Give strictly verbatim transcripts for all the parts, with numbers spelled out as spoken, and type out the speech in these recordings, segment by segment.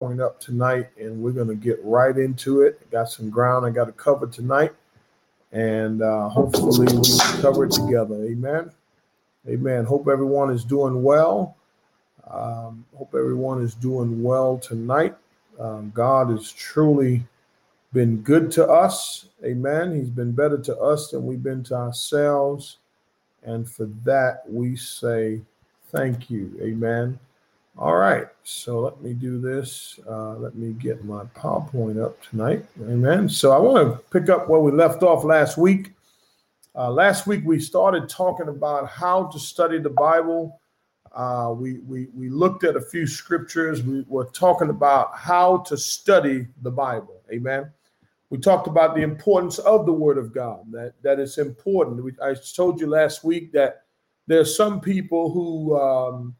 point up tonight, and we're going to get right into it. Got some ground I got to cover tonight, and uh, hopefully we can cover it together. Amen. Amen. Hope everyone is doing well. Um, hope everyone is doing well tonight. Um, God has truly been good to us. Amen. He's been better to us than we've been to ourselves. And for that, we say thank you. Amen. All right. So let me do this. Uh, let me get my PowerPoint up tonight. Amen. So I want to pick up where we left off last week. Uh, last week, we started talking about how to study the Bible. Uh, we, we, we looked at a few scriptures. We were talking about how to study the Bible. Amen. We talked about the importance of the Word of God, that, that it's important. We, I told you last week that there's some people who um,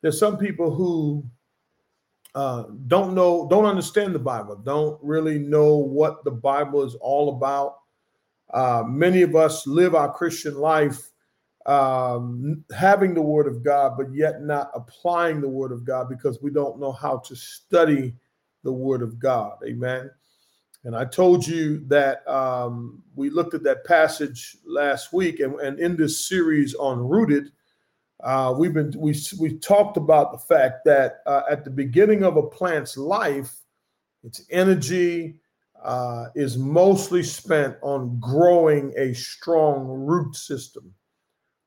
there's some people who uh, don't know, don't understand the Bible, don't really know what the Bible is all about. Uh, many of us live our Christian life um, having the Word of God, but yet not applying the Word of God because we don't know how to study the Word of God. Amen. And I told you that um, we looked at that passage last week, and, and in this series on Rooted, uh, we've been we we talked about the fact that uh, at the beginning of a plant's life, its energy uh, is mostly spent on growing a strong root system.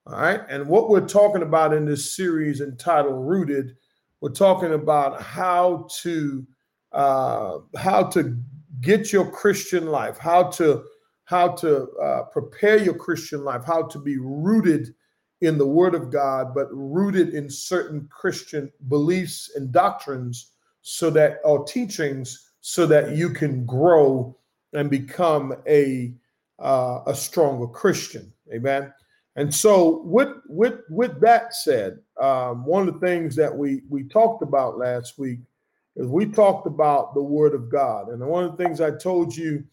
All right, and what we're talking about in this series entitled Rooted, we're talking about how to uh, how to get your Christian life, how to how to uh, prepare your Christian life, how to be rooted in the Word of God, but rooted in certain Christian beliefs and doctrines, so that or teachings, so that you can grow and become a uh, a stronger Christian. Amen. And so, with with with that said, um, one of the things that we we talked about last week. We talked about the Word of God, and one of the things I told you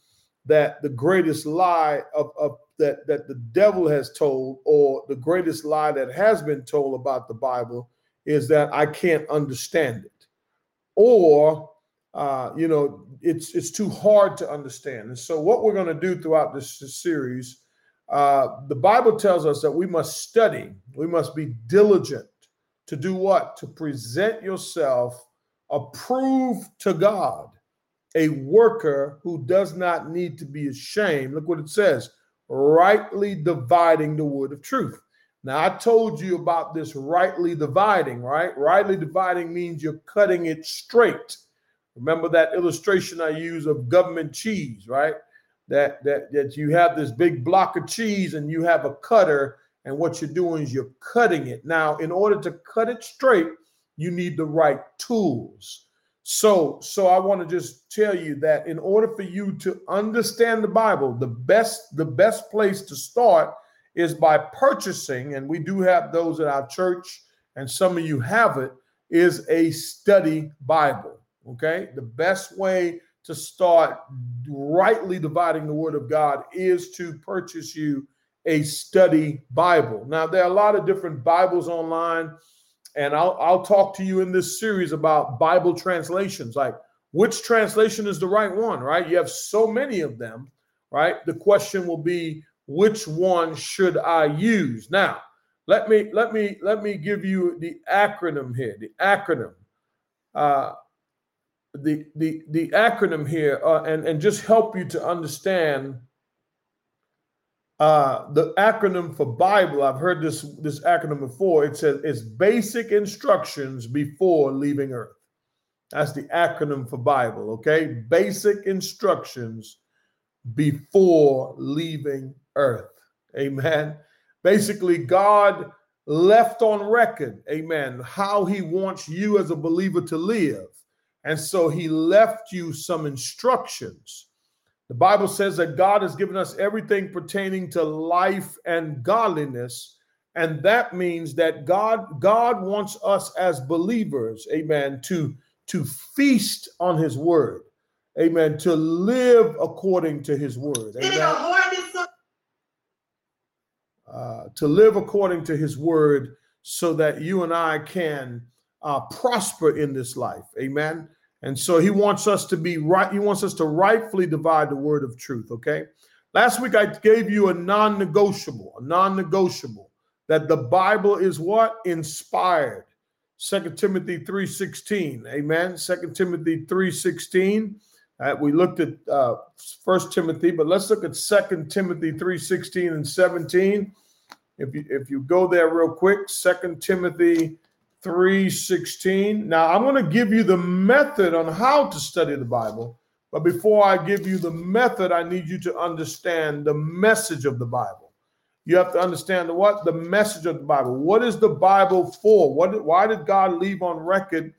that the greatest lie of, of that that the devil has told, or the greatest lie that has been told about the Bible, is that I can't understand it, or uh, you know, it's it's too hard to understand. And so, what we're going to do throughout this series, uh, the Bible tells us that we must study, we must be diligent to do what? To present yourself approved to God, a worker who does not need to be ashamed. Look what it says, rightly dividing the word of truth. Now, I told you about this rightly dividing, right? Rightly dividing means you're cutting it straight. Remember that illustration I use of government cheese, right? That, that, that you have this big block of cheese and you have a cutter, and what you're doing is you're cutting it. Now, in order to cut it straight, you need the right tools. So, so I want to just tell you that in order for you to understand the Bible, the best, the best place to start is by purchasing, and we do have those at our church, and some of you have it, is a study Bible, okay? The best way to start rightly dividing the Word of God is to purchase you a study Bible. Now, there are a lot of different Bibles online. And I'll, I'll talk to you in this series about Bible translations, like which translation is the right one, right? You have so many of them, right? The question will be, which one should I use? Now, let me let me let me give you the acronym here. The acronym, uh, the the the acronym here, uh, and and just help you to understand. Uh, the acronym for Bible, I've heard this, this acronym before. It says it's basic instructions before leaving earth. That's the acronym for Bible, okay? Basic instructions before leaving earth, amen? Basically, God left on record, amen, how he wants you as a believer to live. And so he left you some instructions. The Bible says that God has given us everything pertaining to life and godliness, and that means that God, God wants us as believers, amen, to, to feast on his word, amen, to live according to his word, amen. Uh, to live according to his word so that you and I can uh, prosper in this life, amen. And so he wants us to be right. He wants us to rightfully divide the word of truth. Okay. Last week, I gave you a non-negotiable, a non-negotiable that the Bible is what? Inspired. Second Timothy three sixteen. Amen. Second Timothy three sixteen. Uh, we looked at uh, First Timothy, but let's look at Second Timothy three sixteen and seventeen. If you, if you go there real quick, Second Timothy three sixteen. Now, I'm going to give you the method on how to study the Bible. But before I give you the method, I need you to understand the message of the Bible. You have to understand the what? The message of the Bible. What is the Bible for? What? Why did God leave on record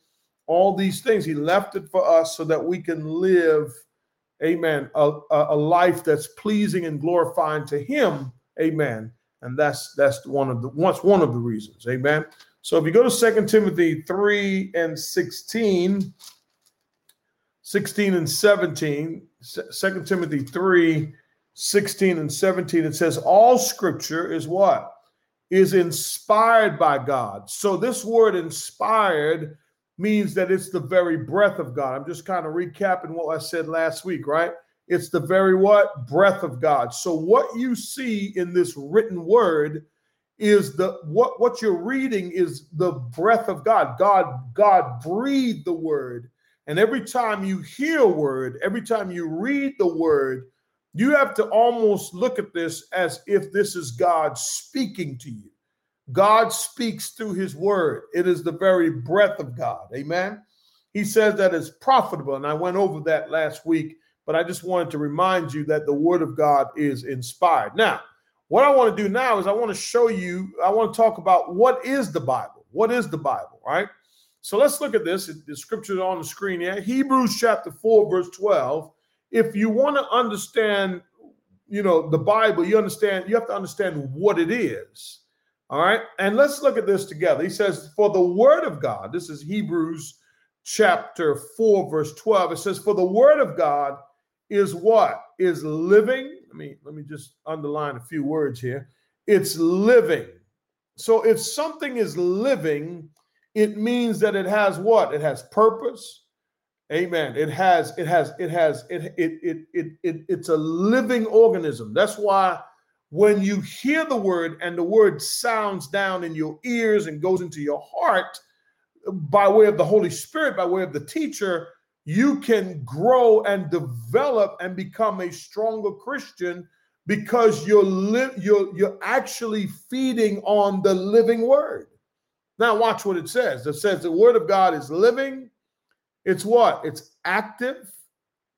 all these things? He left it for us so that we can live, amen, a, a life that's pleasing and glorifying to him, amen. And that's that's one of the once one of the reasons, amen. So if you go to Second Timothy three and sixteen, sixteen and seventeen, Second Timothy three, sixteen and seventeen, it says, all scripture is what? Is inspired by God. So this word inspired means that it's the very breath of God. I'm just kind of recapping what I said last week, right? It's the very what? Breath of God. So what you see in this written word is the what what you're reading is the breath of God. God, God breathed the word. And every time you hear a word, every time you read the word, you have to almost look at this as if this is God speaking to you. God speaks through his word. It is the very breath of God. Amen. He says that it's profitable. And I went over that last week, but I just wanted to remind you that the word of God is inspired. Now, what I want to do now is I want to show you, I want to talk about what is the Bible? What is the Bible, right? So let's look at this. The scripture is on the screen here. Hebrews chapter four, verse twelve. If you want to understand, you know, the Bible, you understand, you have to understand what it is. All right, and let's look at this together. He says, for the word of God, this is Hebrews chapter four, verse twelve. It says, for the word of God is what? Is living. I mean, let me just underline a few words here. It's living. So if something is living, it means that it has what? It has purpose. Amen. It has, it has, it has, it, it, it, it, it it's a living organism. That's why when you hear the word and the word sounds down in your ears and goes into your heart by way of the Holy Spirit, by way of the teacher, you can grow and develop and become a stronger Christian because you're li- you're, you're actually feeding on the living word. Now watch what it says. It says the word of God is living. It's what? It's active.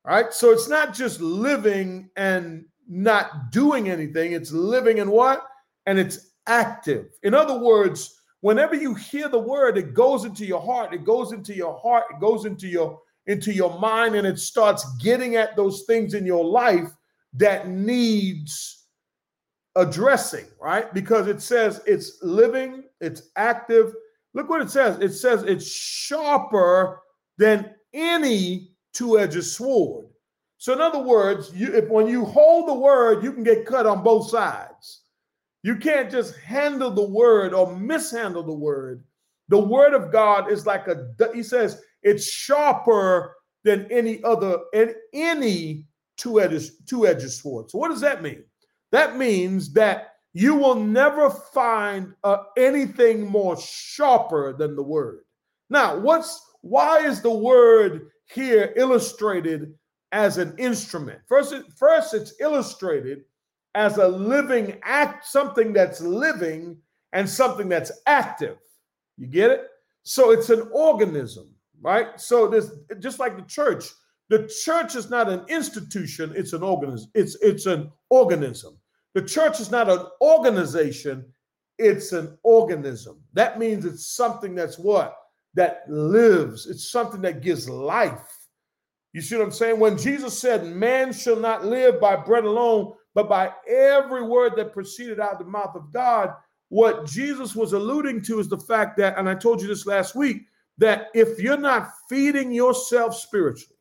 All right. So it's not just living and not doing anything. It's living and what? And it's active. In other words, whenever you hear the word, it goes into your heart, it goes into your heart, it goes into your into your mind, and it starts getting at those things in your life that needs addressing, right? Because it says it's living, it's active. Look what it says. It says it's sharper than any two-edged sword. So in other words, you, if when you hold the word, you can get cut on both sides. You can't just handle the word or mishandle the word. The word of God is like a, he says, it's sharper than any other, and any two-edged, two-edged sword. So what does that mean? That means that you will never find uh, anything more sharper than the word. Now, what's why is the word here illustrated as an instrument? First, first, it's illustrated as a living act, something that's living and something that's active. You get it? So it's an organism, right? So this, just like the church, the church is not an institution; it's an organism. It's it's an organism. The church is not an organization; it's an organism. That means it's something that's what? That lives. It's something that gives life. You see what I'm saying? When Jesus said, man shall not live by bread alone, but by every word that proceeded out of the mouth of God, what Jesus was alluding to is the fact that, and I told you this last week, that if you're not feeding yourself spiritually,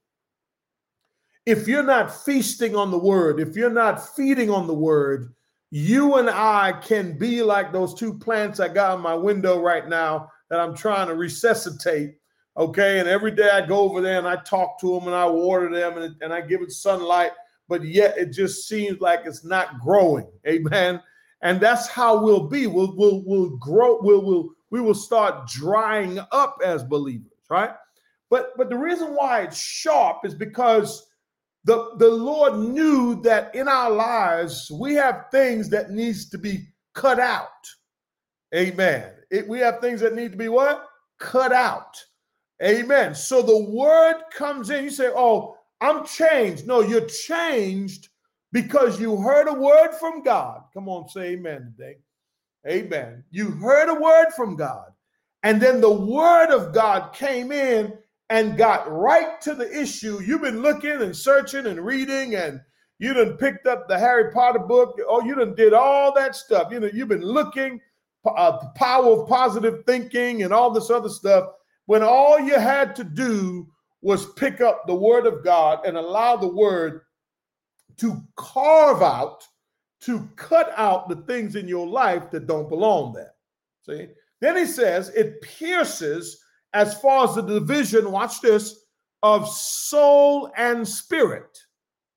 if you're not feasting on the word, if you're not feeding on the word, you and I can be like those two plants I got in my window right now that I'm trying to resuscitate. Okay, and every day I go over there and I talk to them and I water them and, and I give it sunlight, but yet it just seems like it's not growing. Amen. And that's how we'll be. We'll we'll we'll grow. We'll we'll we will start drying up as believers, right? But but the reason why it's sharp is because the the Lord knew that in our lives we have things that needs to be cut out. Amen. It, we have things that need to be what? Cut out. Amen. So the word comes in. You say, oh, I'm changed. No, you're changed because you heard a word from God. Come on, say amen today. Amen. You heard a word from God. And then the word of God came in and got right to the issue. You've been looking and searching and reading, and you done picked up the Harry Potter book. Oh, you done did all that stuff. You know, you've been looking, uh, the power of positive thinking and all this other stuff, when all you had to do was pick up the word of God and allow the word to carve out, to cut out the things in your life that don't belong there. See? Then he says it pierces as far as the division, watch this, of soul and spirit.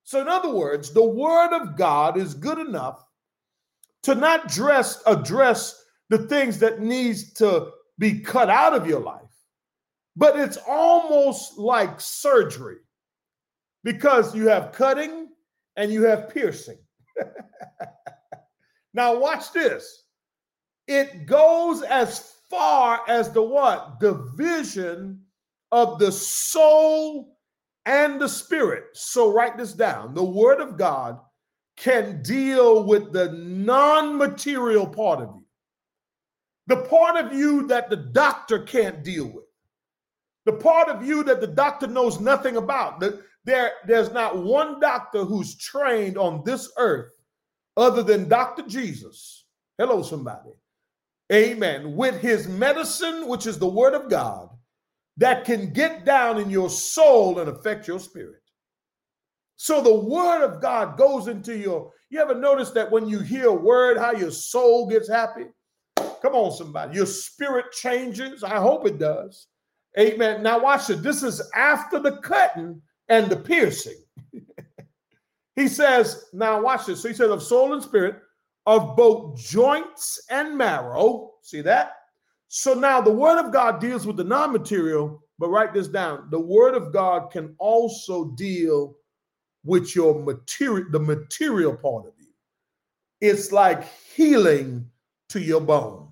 So in other words, the word of God is good enough to not dress, address the things that needs to be cut out of your life. But it's almost like surgery, because you have cutting and you have piercing. Now watch this. It goes as far as the what? Division of the soul and the spirit. So write this down. The word of God can deal with the non-material part of you. The part of you that the doctor can't deal with. The part of you that the doctor knows nothing about. There, there's not one doctor who's trained on this earth other than Doctor Jesus. Hello, somebody. Amen. With his medicine, which is the word of God, that can get down in your soul and affect your spirit. So the word of God goes into your, you ever notice that when you hear a word, how your soul gets happy? Come on, somebody. Your spirit changes. I hope it does. Amen. Now watch it. This is after the cutting and the piercing. He says, now watch this. So he says of soul and spirit, of both joints and marrow. See that? So now the word of God deals with the non-material, but write this down. The word of God can also deal with your material, the material part of you. It's like healing to your bones.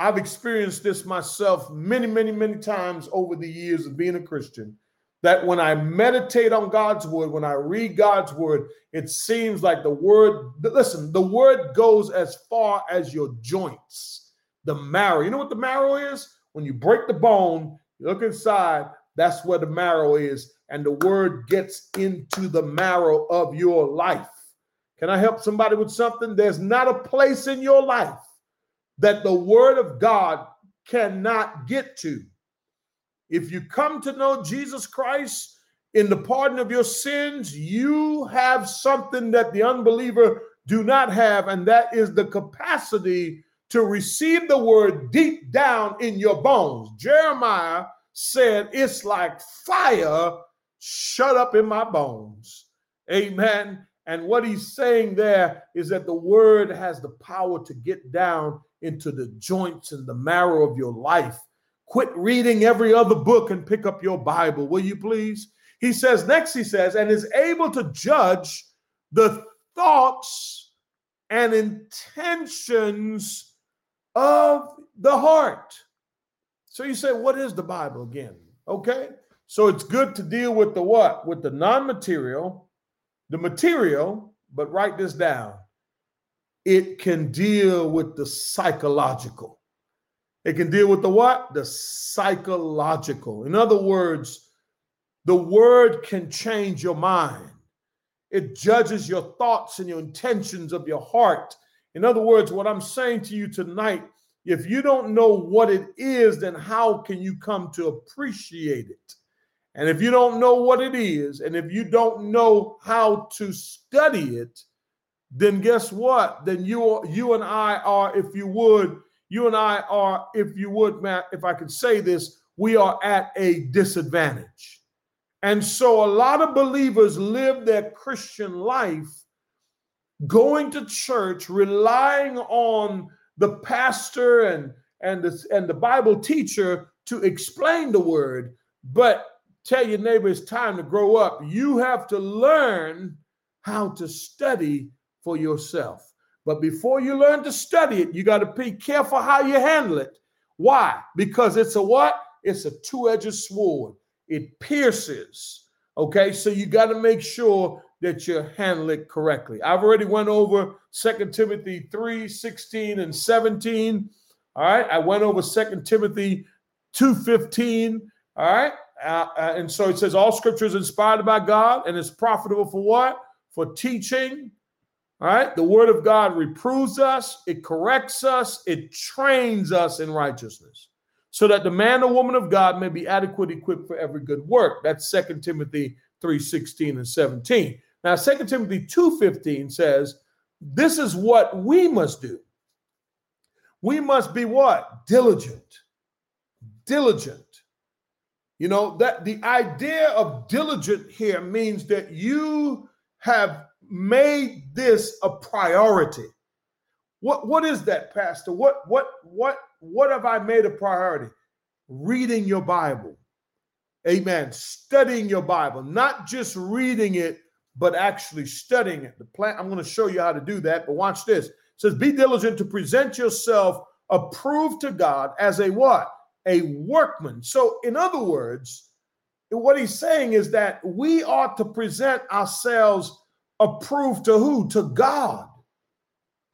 I've experienced this myself many, many, many times over the years of being a Christian, that when I meditate on God's word, when I read God's word, it seems like the word, listen, the word goes as far as your joints, the marrow. You know what the marrow is? When you break the bone, you look inside, that's where the marrow is, and the word gets into the marrow of your life. Can I help somebody with something? There's not a place in your life that the word of God cannot get to. If you come to know Jesus Christ in the pardon of your sins, you have something that the unbeliever do not have, and that is the capacity to receive the word deep down in your bones. Jeremiah said, it's like fire shut up in my bones. Amen. And what he's saying there is that the word has the power to get down into the joints and the marrow of your life. Quit reading every other book and pick up your Bible, will you please? He says, next he says, and is able to judge the thoughts and intentions of the heart. So you say, what is the Bible again? Okay, so it's good to deal with the what? With the non-material, the material, but write this down. It can deal with the psychological. It can deal with the what? The psychological. In other words, the word can change your mind. It judges your thoughts and your intentions of your heart. In other words, what I'm saying to you tonight, if you don't know what it is, then how can you come to appreciate it? And if you don't know what it is, and if you don't know how to study it, then guess what? Then you you and I are, if you would, you and I are, if you would, Matt, if I could say this, we are at a disadvantage. And so a lot of believers live their Christian life going to church, relying on the pastor and, and, the, and the Bible teacher to explain the word. But tell your neighbor, it's time to grow up. You have to learn how to study for yourself. But before you learn to study it, you got to be careful how you handle it. Why? Because it's a what? It's a two-edged sword. It pierces. Okay, so you got to make sure that you handle it correctly. I've already went over Second Timothy three sixteen and seventeen. All right, I went over Second Timothy two fifteen. All right, uh, uh, and so it says all scripture is inspired by God and is profitable for what? For teaching. All right, the word of God reproves us, it corrects us, it trains us in righteousness, so that the man or woman of God may be adequately equipped for every good work. That's Second Timothy three sixteen and seventeen. Now, Second Timothy two fifteen says, this is what we must do. We must be what? Diligent. Diligent. You know, that the idea of diligent here means that you have made this a priority. What, what is that, Pastor? What, what, what, what have I made a priority? Reading your Bible. Amen. Studying your Bible, not just reading it, but actually studying it. The plan, I'm going to show you how to do that, but watch this. It says, be diligent to present yourself approved to God as a what? A workman. So in other words, what he's saying is that we ought to present ourselves approved to who? To God.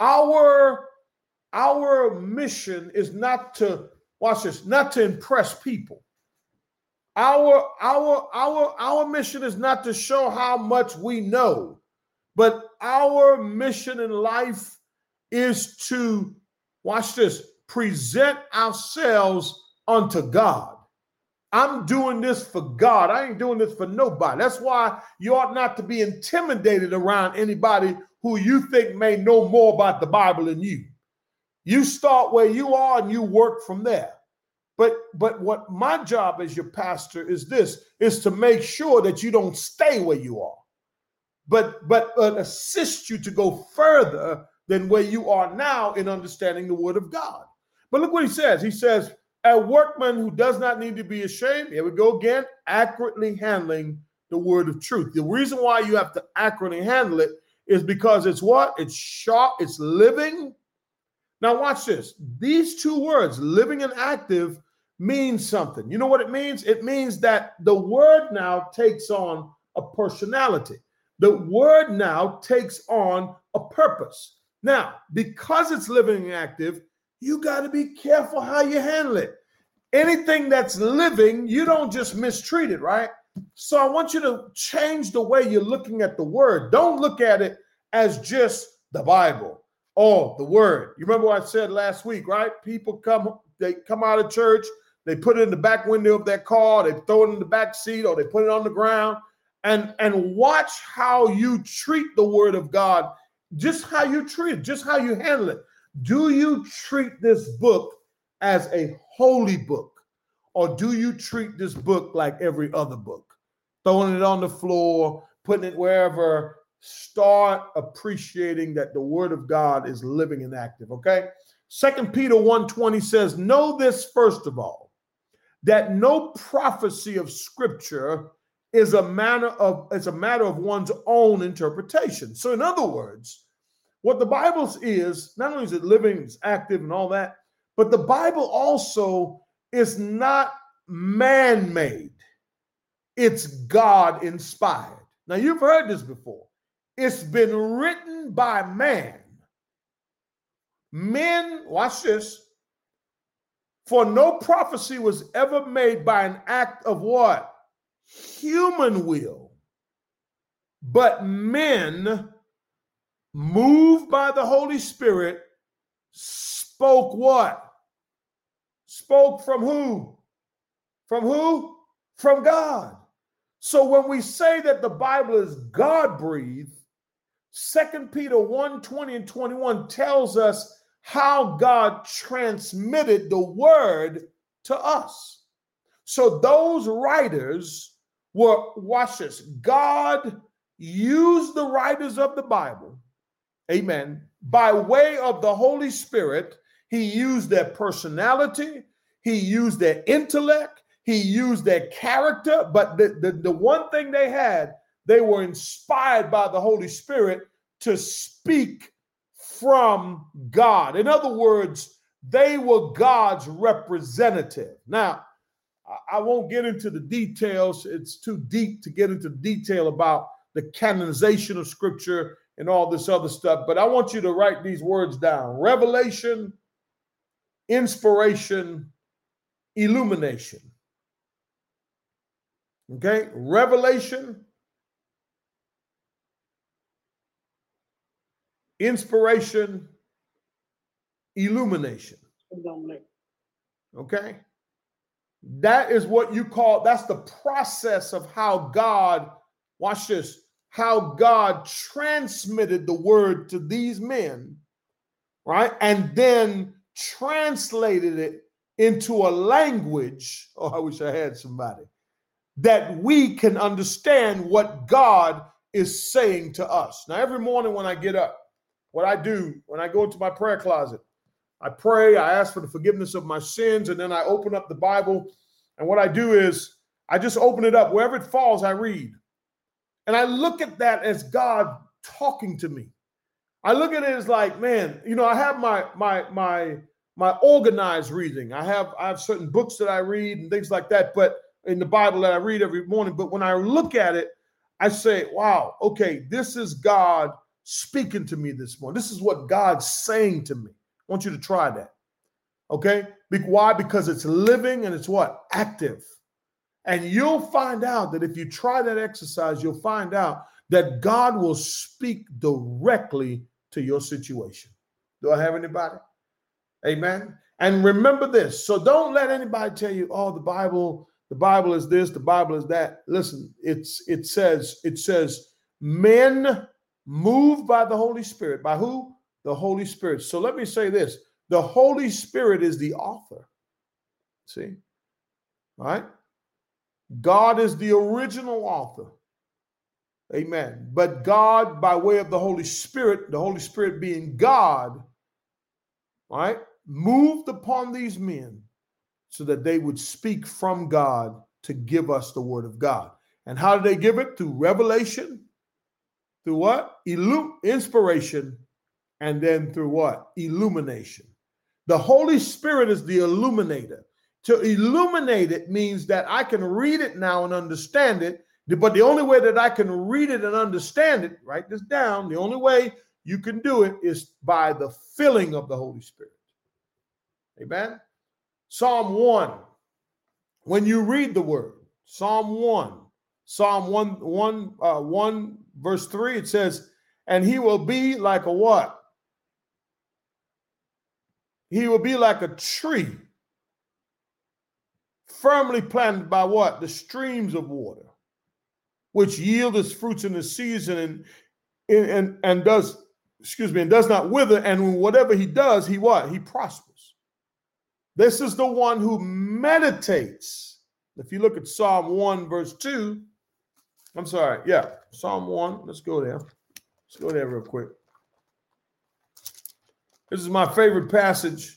Our, our mission is not to, watch this, not to impress people. Our, our, our, our mission is not to show how much we know, but our mission in life is to, watch this, present ourselves unto God. I'm doing this for God. I ain't doing this for nobody. That's why you ought not to be intimidated around anybody who you think may know more about the Bible than you. You start where you are and you work from there. But but what my job as your pastor is this, is to make sure that you don't stay where you are, but, but uh, assist you to go further than where you are now in understanding the word of God. But look what he says. He says, a workman who does not need to be ashamed, here we go again, accurately handling the word of truth. The reason why you have to accurately handle it is because it's what? It's sharp, it's living. Now watch this. These two words, living and active, mean something. You know what it means? It means that the word now takes on a personality. The word now takes on a purpose. Now, because it's living and active, you got to be careful how you handle it. Anything that's living, you don't just mistreat it, right? So I want you to change the way you're looking at the word. Don't look at it as just the Bible or the word. You remember what I said last week, right? People come, they come out of church, they put it in the back window of their car, they throw it in the back seat, or they put it on the ground. And, and watch how you treat the word of God, just how you treat it, just how you handle it. Do you treat this book as a holy book, or do you treat this book like every other book? Throwing it on the floor, putting it wherever. Start appreciating that the word of God is living and active, okay? Second Peter one twenty says, know this first of all, that no prophecy of scripture is a matter of, is a matter of one's own interpretation. So in other words, what the Bible is, not only is it living, it's active and all that, but the Bible also is not man-made. It's God-inspired. Now, you've heard this before. It's been written by man. Men, watch this, for no prophecy was ever made by an act of what? Human will. But men, moved by the Holy Spirit, spoke what? Spoke from who? From who? From God. So when we say that the Bible is God-breathed, Second Peter one twenty and twenty-one tells us how God transmitted the word to us. So those writers were, watch this, God used the writers of the Bible, amen, by way of the Holy Spirit. He used their personality, he used their intellect, he used their character, but the, the, the one thing they had, they were inspired by the Holy Spirit to speak from God. In other words, they were God's representative. Now, I won't get into the details. It's too deep to get into detail about the canonization of Scripture and all this other stuff, but I want you to write these words down. Revelation, inspiration, illumination. Okay? Revelation, inspiration, illumination. Okay? That is what you call, that's the process of how God, watch this, how God transmitted the word to these men, right? And then translated it into a language. Oh, I wish I had somebody that we can understand what God is saying to us. Now, every morning when I get up, what I do when I go into my prayer closet, I pray, I ask for the forgiveness of my sins, and then I open up the Bible. And what I do is I just open it up. Wherever it falls, I read. And I look at that as God talking to me. I look at it as like, man, you know, I have my my my my organized reading. I have I have certain books that I read and things like that, but in the Bible that I read every morning. But when I look at it, I say, wow, okay, this is God speaking to me this morning. This is what God's saying to me. I want you to try that, okay? Why? Because it's living and it's what? Active. And you'll find out that if you try that exercise, you'll find out that God will speak directly to your situation. Do I have anybody? Amen? And remember this. So don't let anybody tell you, oh, the Bible, the Bible is this, the Bible is that. Listen, it's it says, it says, men moved by the Holy Spirit. By who? The Holy Spirit. So let me say this. The Holy Spirit is the author. See? All right? God is the original author. Amen. But God, by way of the Holy Spirit, the Holy Spirit being God, all right, moved upon these men so that they would speak from God to give us the word of God. And how did they give it? Through revelation, through what? Illu- inspiration. And then through what? Illumination. The Holy Spirit is the illuminator. To illuminate it means that I can read it now and understand it. But the only way that I can read it and understand it, write this down, the only way you can do it is by the filling of the Holy Spirit. Amen? Psalm one. When you read the word, Psalm one. Psalm one, one, uh, one verse three, it says, and he will be like a what? He will be like a tree firmly planted by what? The streams of water, which yield its fruits in the season and, and, and does, excuse me, and does not wither. And whatever he does, he what? He prospers. This is the one who meditates. If you look at Psalm one, verse two, I'm sorry. Yeah, Psalm one. Let's go there. Let's go there real quick. This is my favorite passage.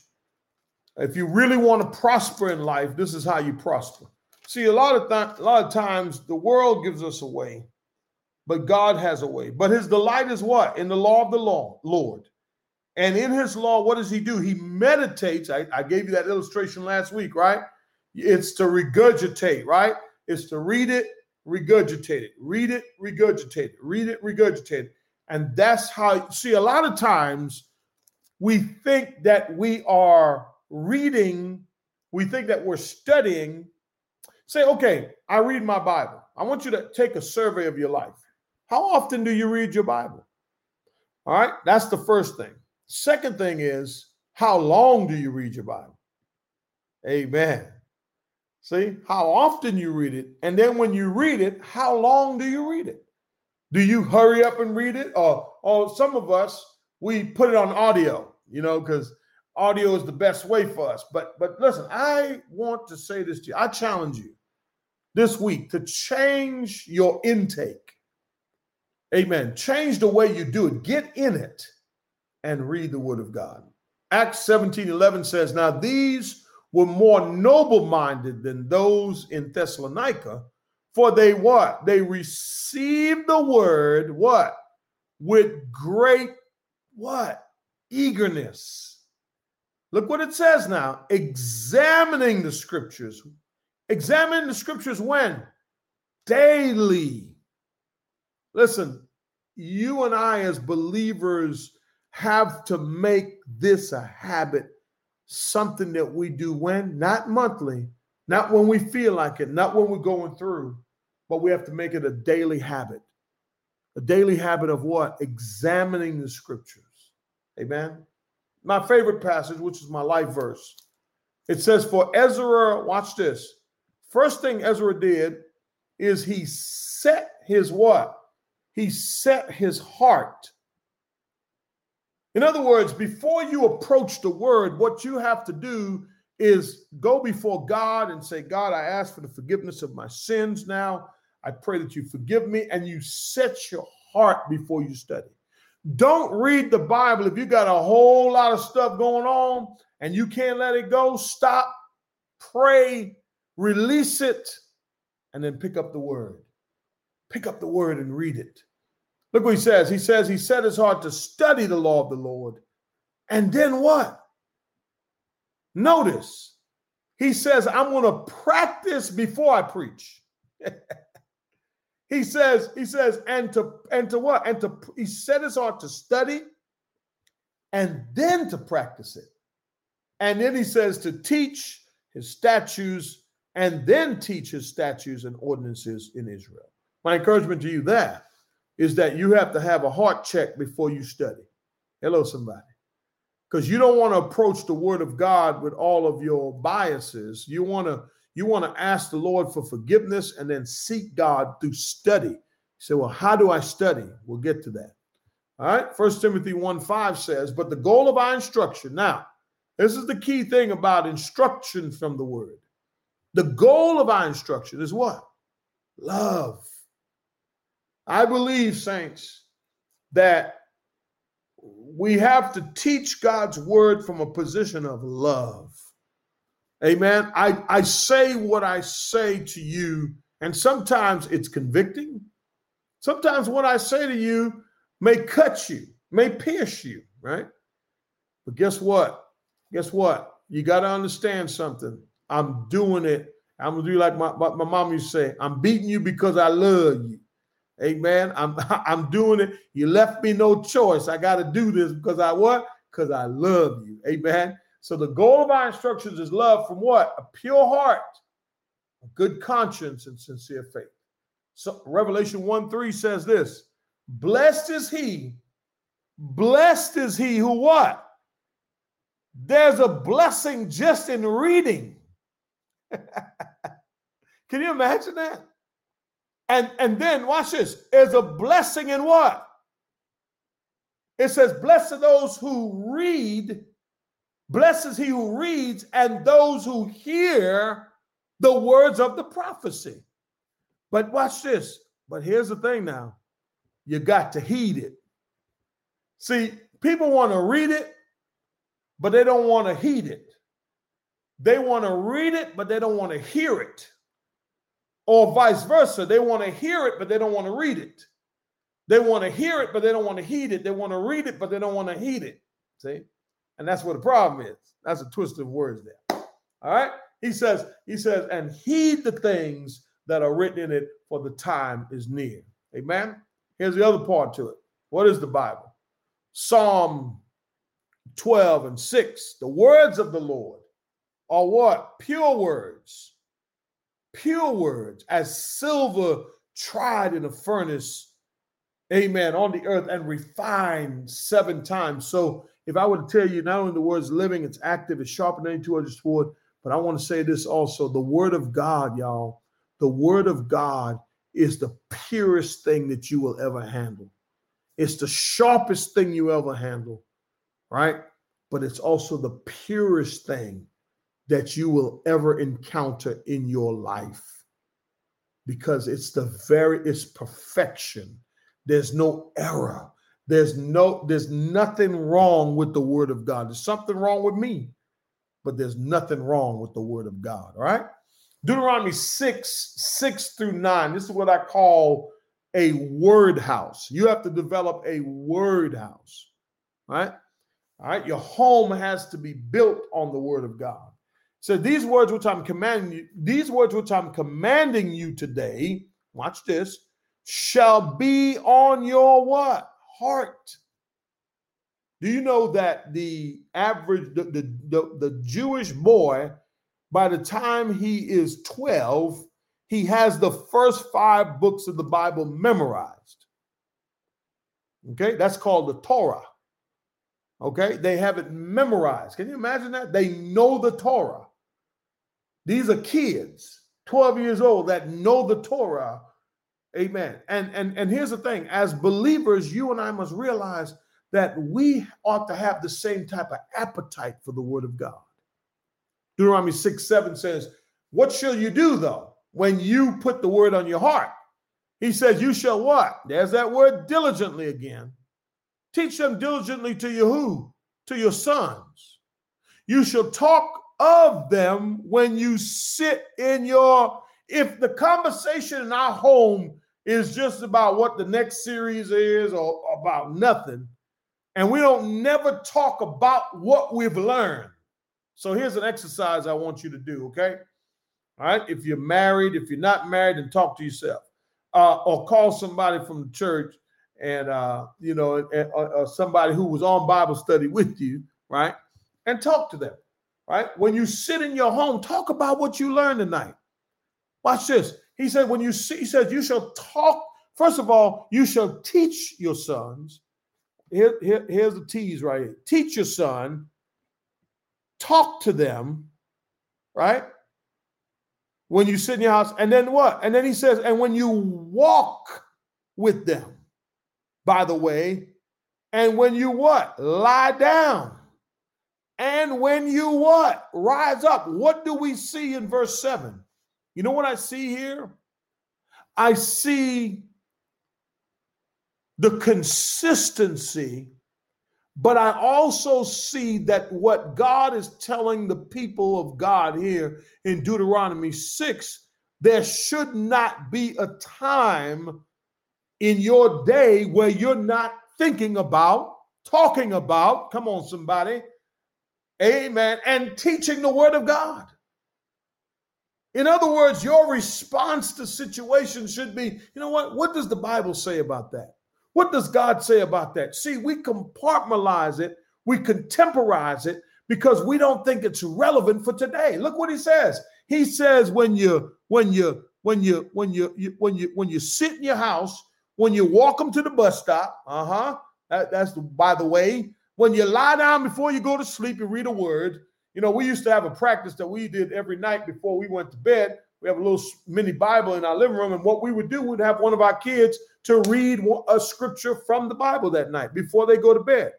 If you really want to prosper in life, this is how you prosper. See, a lot of th- a lot of times the world gives us a way, but God has a way. But his delight is what? In the law of the law, Lord. And in his law, what does he do? He meditates. I, I gave you that illustration last week, right? It's to regurgitate, right? It's to read it, regurgitate it. Read it, regurgitate it. Read it, regurgitate it. And that's how, see, a lot of times we think that we are reading, we think that we're studying. Say, okay, I read my Bible. I want you to take a survey of your life. How often do you read your Bible? All right, that's the first thing. Second thing is, how long do you read your Bible? Amen. See, how often you read it. And then when you read it, how long do you read it? Do you hurry up and read it? Or, or some of us, we put it on audio, you know, because audio is the best way for us. But but listen, I want to say this to you. I challenge you this week to change your intake. Amen. Change the way you do it. Get in it and read the word of God. Acts seventeen eleven says, now these were more noble-minded than those in Thessalonica, for they what? They received the word, what? With great, what? Eagerness. Look what it says now, examining the scriptures. Examine the scriptures when? Daily. Listen, you and I as believers have to make this a habit, something that we do when? Not monthly, not when we feel like it, not when we're going through, but we have to make it a daily habit. A daily habit of what? Examining the scriptures. Amen. My favorite passage, which is my life verse, it says, for Ezra, watch this. First thing Ezra did is he set his what? He set his heart. In other words, before you approach the word, what you have to do is go before God and say, God, I ask for the forgiveness of my sins now. I pray that you forgive me, and you set your heart before you study. Don't read the Bible if you got a whole lot of stuff going on and you can't let it go. Stop, pray, release it, and then pick up the word. Pick up the word and read it. Look what he says. He says he set his heart to study the law of the Lord. And then what? Notice, he says, I'm going to practice before I preach. He says, he says, and to and to what? And to he set his heart to study and then to practice it. And then he says to teach his statutes and then teach his statutes and ordinances in Israel. My encouragement to you there is that you have to have a heart check before you study. Hello, somebody. Because you don't want to approach the word of God with all of your biases. You want to You want to ask the Lord for forgiveness and then seek God through study. You say, well, how do I study? We'll get to that. All right. First Timothy one five says, but the goal of our instruction. Now, this is the key thing about instruction from the word. The goal of our instruction is what? Love. I believe, saints, that we have to teach God's word from a position of love. Amen. I, I say what I say to you, and sometimes it's convicting. Sometimes what I say to you may cut you, may pierce you, right? But guess what? Guess what? You got to understand something. I'm doing it. I'm going to do like my, my, my mom used to say, I'm beating you because I love you. Amen. I'm, I'm doing it. You left me no choice. I got to do this because I what? Because I love you. Amen. So the goal of our instructions is love from what? A pure heart, a good conscience, and sincere faith. So Revelation one three says this, blessed is he, blessed is he who what? There's a blessing just in reading. Can you imagine that? And, and then watch this, there's a blessing in what? It says, blessed are those who read. Blessed is he who reads and those who hear the words of the prophecy. But watch this. But here's the thing now. You got to heed it. See, people want to read it, but they don't want to heed it. They want to read it, but they don't want to hear it. Or vice versa. They want to hear it, but they don't want to read it. They want to hear it, but they don't want to heed it. They want to read it, but they don't want to heed it. See? And that's what the problem is. That's a twist of words there. All right. He says, he says, and heed the things that are written in it, for the time is near. Amen. Here's the other part to it. What is the Bible? Psalm twelve and six. The words of the Lord are what? Pure words. Pure words as silver tried in a furnace. Amen. On the earth and refined seven times. So if I were to tell you not only the word is living, it's active, it's sharper than any two-edged sword, but I want to say this also, the word of God, y'all, the word of God is the purest thing that you will ever handle. It's the sharpest thing you ever handle, right? but it's also the purest thing that you will ever encounter in your life, because it's the very, it's perfection. There's no error. There's no, there's nothing wrong with the word of God. There's something wrong with me, but there's nothing wrong with the word of God. All right. Deuteronomy six, six through nine. This is what I call a word house. You have to develop a word house. All right. All right. Your home has to be built on the word of God. So these words which I'm commanding you, these words which I'm commanding you today, watch this, shall be on your what? Heart. Do you know that the average, the, the, the, the Jewish boy, by the time he is twelve, he has the first five books of the Bible memorized? Okay, that's called the Torah. Okay, they have it memorized. Can you imagine that? They know the Torah. These are kids, twelve years old, that know the Torah. Amen. And, and, and here's the thing. As believers, you and I must realize that we ought to have the same type of appetite for the word of God. Deuteronomy six, seven says, what shall you do, though, when you put the word on your heart? He says, you shall what? There's that word diligently again. Teach them diligently to your who? To your sons. You shall talk of them when you sit in your, if the conversation in our home is just about what the next series is or about nothing, and we don't never talk about what we've learned. So here's an exercise I want you to do, okay? All right, if you're married, if you're not married, then talk to yourself uh, or call somebody from the church. And, uh, you know, and, uh, somebody who was on Bible study with you, right? And talk to them, right? When you sit in your home, talk about what you learned tonight. Watch this. He said, when you see, he said, you shall talk. First of all, you shall teach your sons. Here, here, here's the tease right here. Teach your son, talk to them, right? When you sit in your house. And then what? And then he says, and when you walk with them by the way, and when you what? Lie down. And when you what? Rise up. What do we see in verse seven? You know what I see here? I see the consistency, but I also see that what God is telling the people of God here in Deuteronomy six, there should not be a time in your day where you're not thinking about, talking about, come on somebody, amen, and teaching the word of God. In other words, your response to situations should be, you know what, what does the Bible say about that? What does God say about that? See, we compartmentalize it, we contemporize it, because we don't think it's relevant for today. Look what he says. He says when you, when you, when you, when you, you when you, when you sit in your house, when you walk them to the bus stop, uh-huh, that, that's the, by the way, when you lie down before you go to sleep, you read a word. You know, we used to have a practice that we did every night before we went to bed. We have a little mini Bible in our living room, and what we would do, we'd have one of our kids to read a scripture from the Bible that night before they go to bed,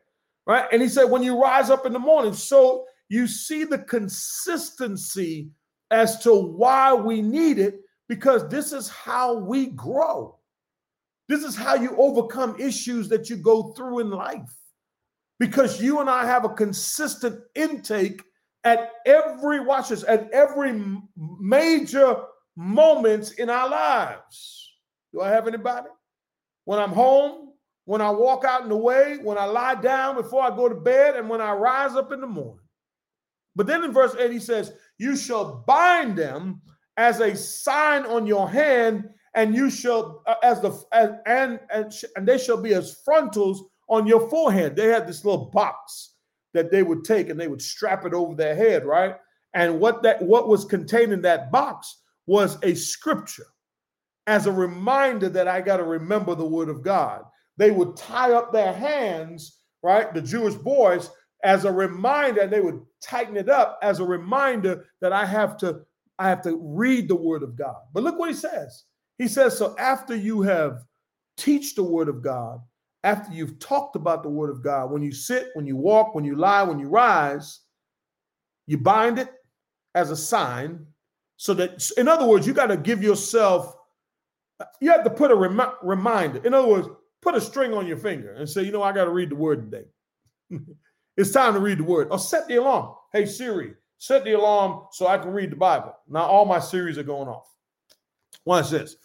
right? And he said, when you rise up in the morning. So you see the consistency as to why we need it, because this is how we grow. This is how you overcome issues that you go through in life, because you and I have a consistent intake at every, watch this, at every major moments in our lives. Do I have anybody? When I'm home, when I walk out in the way, when I lie down before I go to bed, and when I rise up in the morning. But then in verse eight, he says, you shall bind them as a sign on your hand, and you shall uh, as the as, and and sh- and they shall be as frontals on your forehead. They had this little box that they would take and they would strap it over their head, right? And what that what was contained in that box was a scripture, as a reminder that I got to remember the word of God. They would tie up their hands, right? The Jewish boys, as a reminder, and they would tighten it up as a reminder that I have to I have to read the word of God. But look what he says. He says, so after you have teach the word of God after you've talked about the word of God, when you sit, when you walk, when you lie, when you rise, you bind it as a sign. So that, in other words, you got to give yourself, you have to put a rem- reminder. In other words, put a string on your finger and say, you know, I got to read the word today. It's time to read the word. Or set the alarm. Hey, Siri, set the alarm so I can read the Bible. Now all my Siris are going off. Watch this.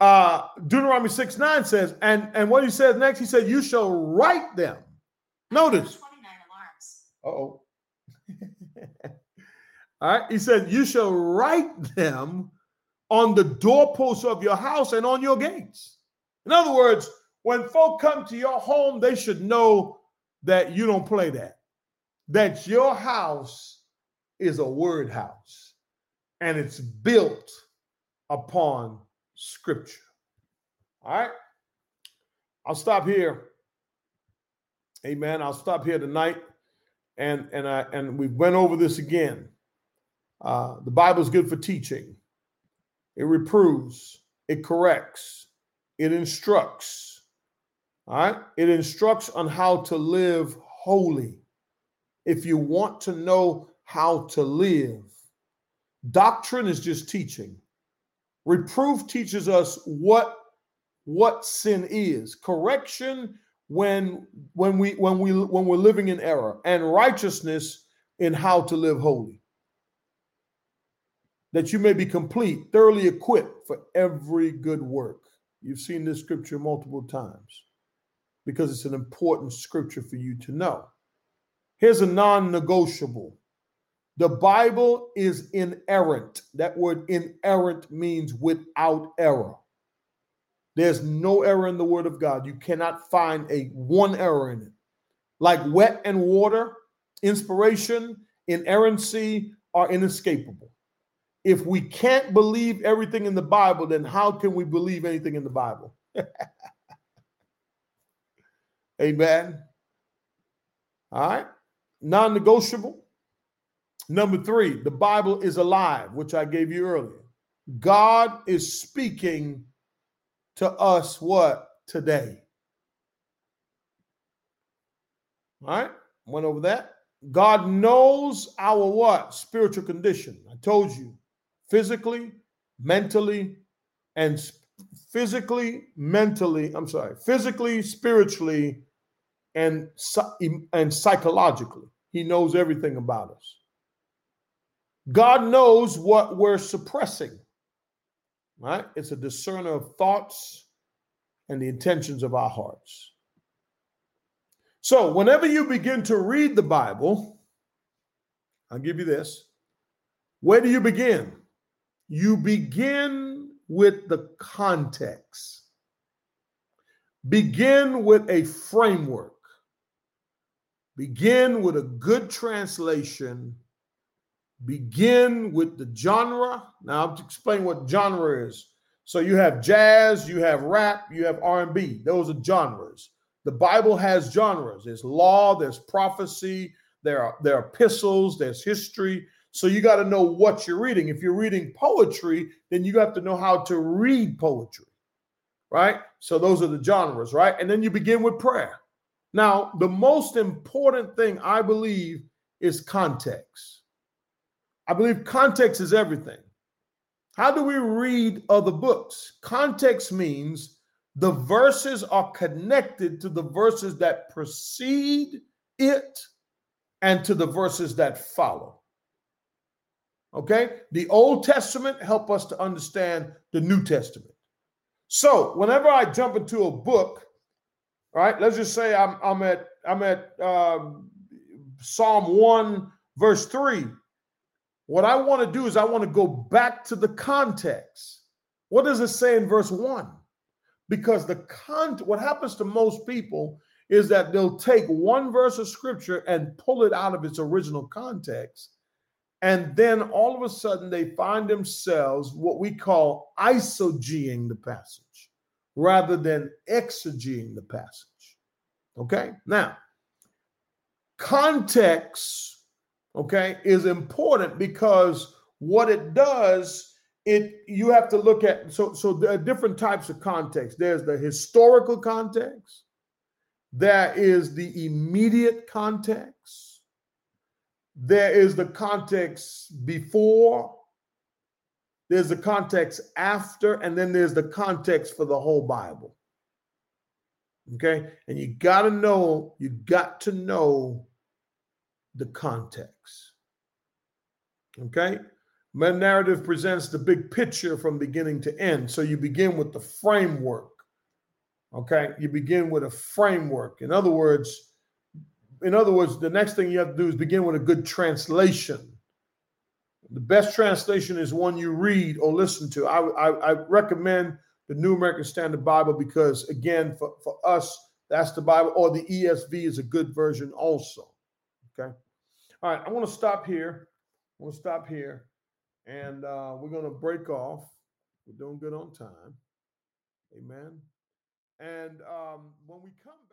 Uh, Deuteronomy six nine says, and, and what he says next, he said, you shall write them. Notice. twenty-nine alarms. Uh-oh. All right. He said, you shall write them on the doorposts of your house and on your gates. In other words, when folk come to your home, they should know that you don't play that, that your house is a word house and it's built upon scripture. All right. I'll stop here. Amen. I'll stop here tonight. And, and I, and we went over this again. Uh, the Bible is good for teaching. It reproves, it corrects, it instructs. All right. It instructs on how to live holy. If you want to know how to live, doctrine is just teaching. Reproof teaches us what, what sin is. Correction when when we when we when we're living in error, and righteousness in how to live holy. That you may be complete, thoroughly equipped for every good work. You've seen this scripture multiple times because it's an important scripture for you to know. Here's a non-negotiable. The Bible is inerrant. That word inerrant means without error. There's no error in the word of God. You cannot find a one error in it. Like wet and water, inspiration, inerrancy are inescapable. If we can't believe everything in the Bible, then how can we believe anything in the Bible? Amen. All right. Non-negotiable. Number three, the Bible is alive, which I gave you earlier. God is speaking to us what? Today. All right, went over that. God knows our what? Spiritual condition. I told you, physically, mentally, and sp- physically, mentally, I'm sorry, physically, spiritually, and, and psychologically. He knows everything about us. God knows what we're suppressing, right? It's a discerner of thoughts and the intentions of our hearts. So whenever you begin to read the Bible, I'll give you this. Where do you begin? You begin with the context. Begin with a framework. Begin with a good translation. Begin with the genre. Now I'll explain what genre is. So you have jazz, you have rap, you have R and B. Those are genres. The Bible has genres. There's law, there's prophecy, there are, there are epistles, there's history. So you got to know what you're reading. If you're reading poetry, then you have to know how to read poetry, right? So those are the genres, right? And then you begin with prayer. Now, the most important thing I believe is context. I believe context is everything. How do we read other books? Context means the verses are connected to the verses that precede it and to the verses that follow. Okay? The Old Testament helps us to understand the New Testament. So whenever I jump into a book, all right, let's just say I'm, I'm at, I'm at uh, Psalm one, verse three. What I want to do is I want to go back to the context. What does it say in verse one? Because the con- what happens to most people is that they'll take one verse of scripture and pull it out of its original context. And then all of a sudden they find themselves what we call eisegeting the passage rather than exegeting the passage. Okay? Now, context, okay, is important because what it does, it you have to look at, so, so there are different types of context. There's the historical context, There is the immediate context. There is the context before. There's the context after. And then there's the context for the whole Bible. Okay? And you got to know, you got to know the context. Okay? Meta-narrative presents the big picture from beginning to end. So you begin with the framework. Okay? You begin with a framework. In other words, in other words, the next thing you have to do is begin with a good translation. The best translation is one you read or listen to. I, I, I recommend the New American Standard Bible because, again, for, for us, that's the Bible. Or the E S V is a good version also. Okay? All right. I want to stop here. I want to stop here. And uh, we're going to break off. We're doing good on time. Amen. And um, when we come